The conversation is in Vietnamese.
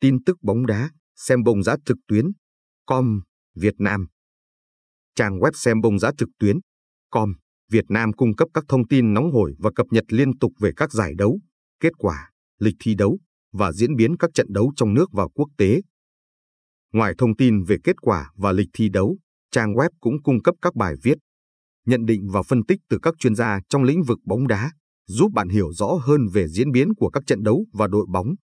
Tin tức bóng đá, xem bóng đá trực tuyến.com, Việt Nam. Trang web xem bóng đá trực tuyến.com, Việt Nam cung cấp các thông tin nóng hổi và cập nhật liên tục về các giải đấu, kết quả, lịch thi đấu và diễn biến các trận đấu trong nước và quốc tế. Ngoài thông tin về kết quả và lịch thi đấu, trang web cũng cung cấp các bài viết, nhận định và phân tích từ các chuyên gia trong lĩnh vực bóng đá, giúp bạn hiểu rõ hơn về diễn biến của các trận đấu và đội bóng.